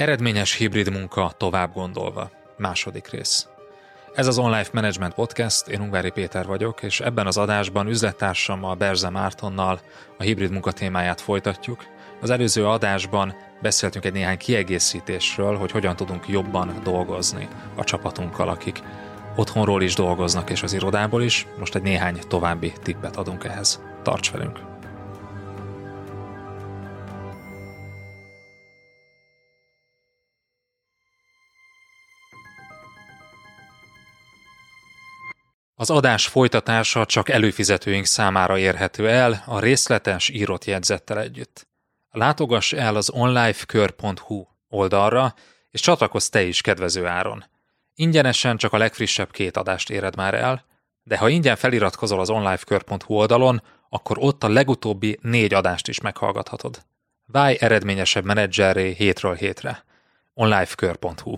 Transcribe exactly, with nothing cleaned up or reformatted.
Eredményes hibrid munka tovább gondolva. Második rész. Ez az Onlife Management Podcast, én Ungvári Péter vagyok, és ebben az adásban üzlettársammal, Berze Mártonnal a hibrid munka témáját folytatjuk. Az előző adásban beszéltünk egy néhány kiegészítésről, hogy hogyan tudunk jobban dolgozni a csapatunkkal, akik otthonról is dolgoznak, és az irodából is. Most egy néhány további tippet adunk ehhez. Tarts velünk! Az adás folytatása csak előfizetőink számára érhető el, a részletes írott jegyzettel együtt. Látogass el az onlifekor pont hu oldalra, és csatlakozz te is kedvező áron. Ingyenesen csak a legfrissebb két adást éred már el, de ha ingyen feliratkozol az onlifekor pont hu oldalon, akkor ott a legutóbbi négy adást is meghallgathatod. Válj eredményesebb menedzserré hétről hétre. onlifekor pont hu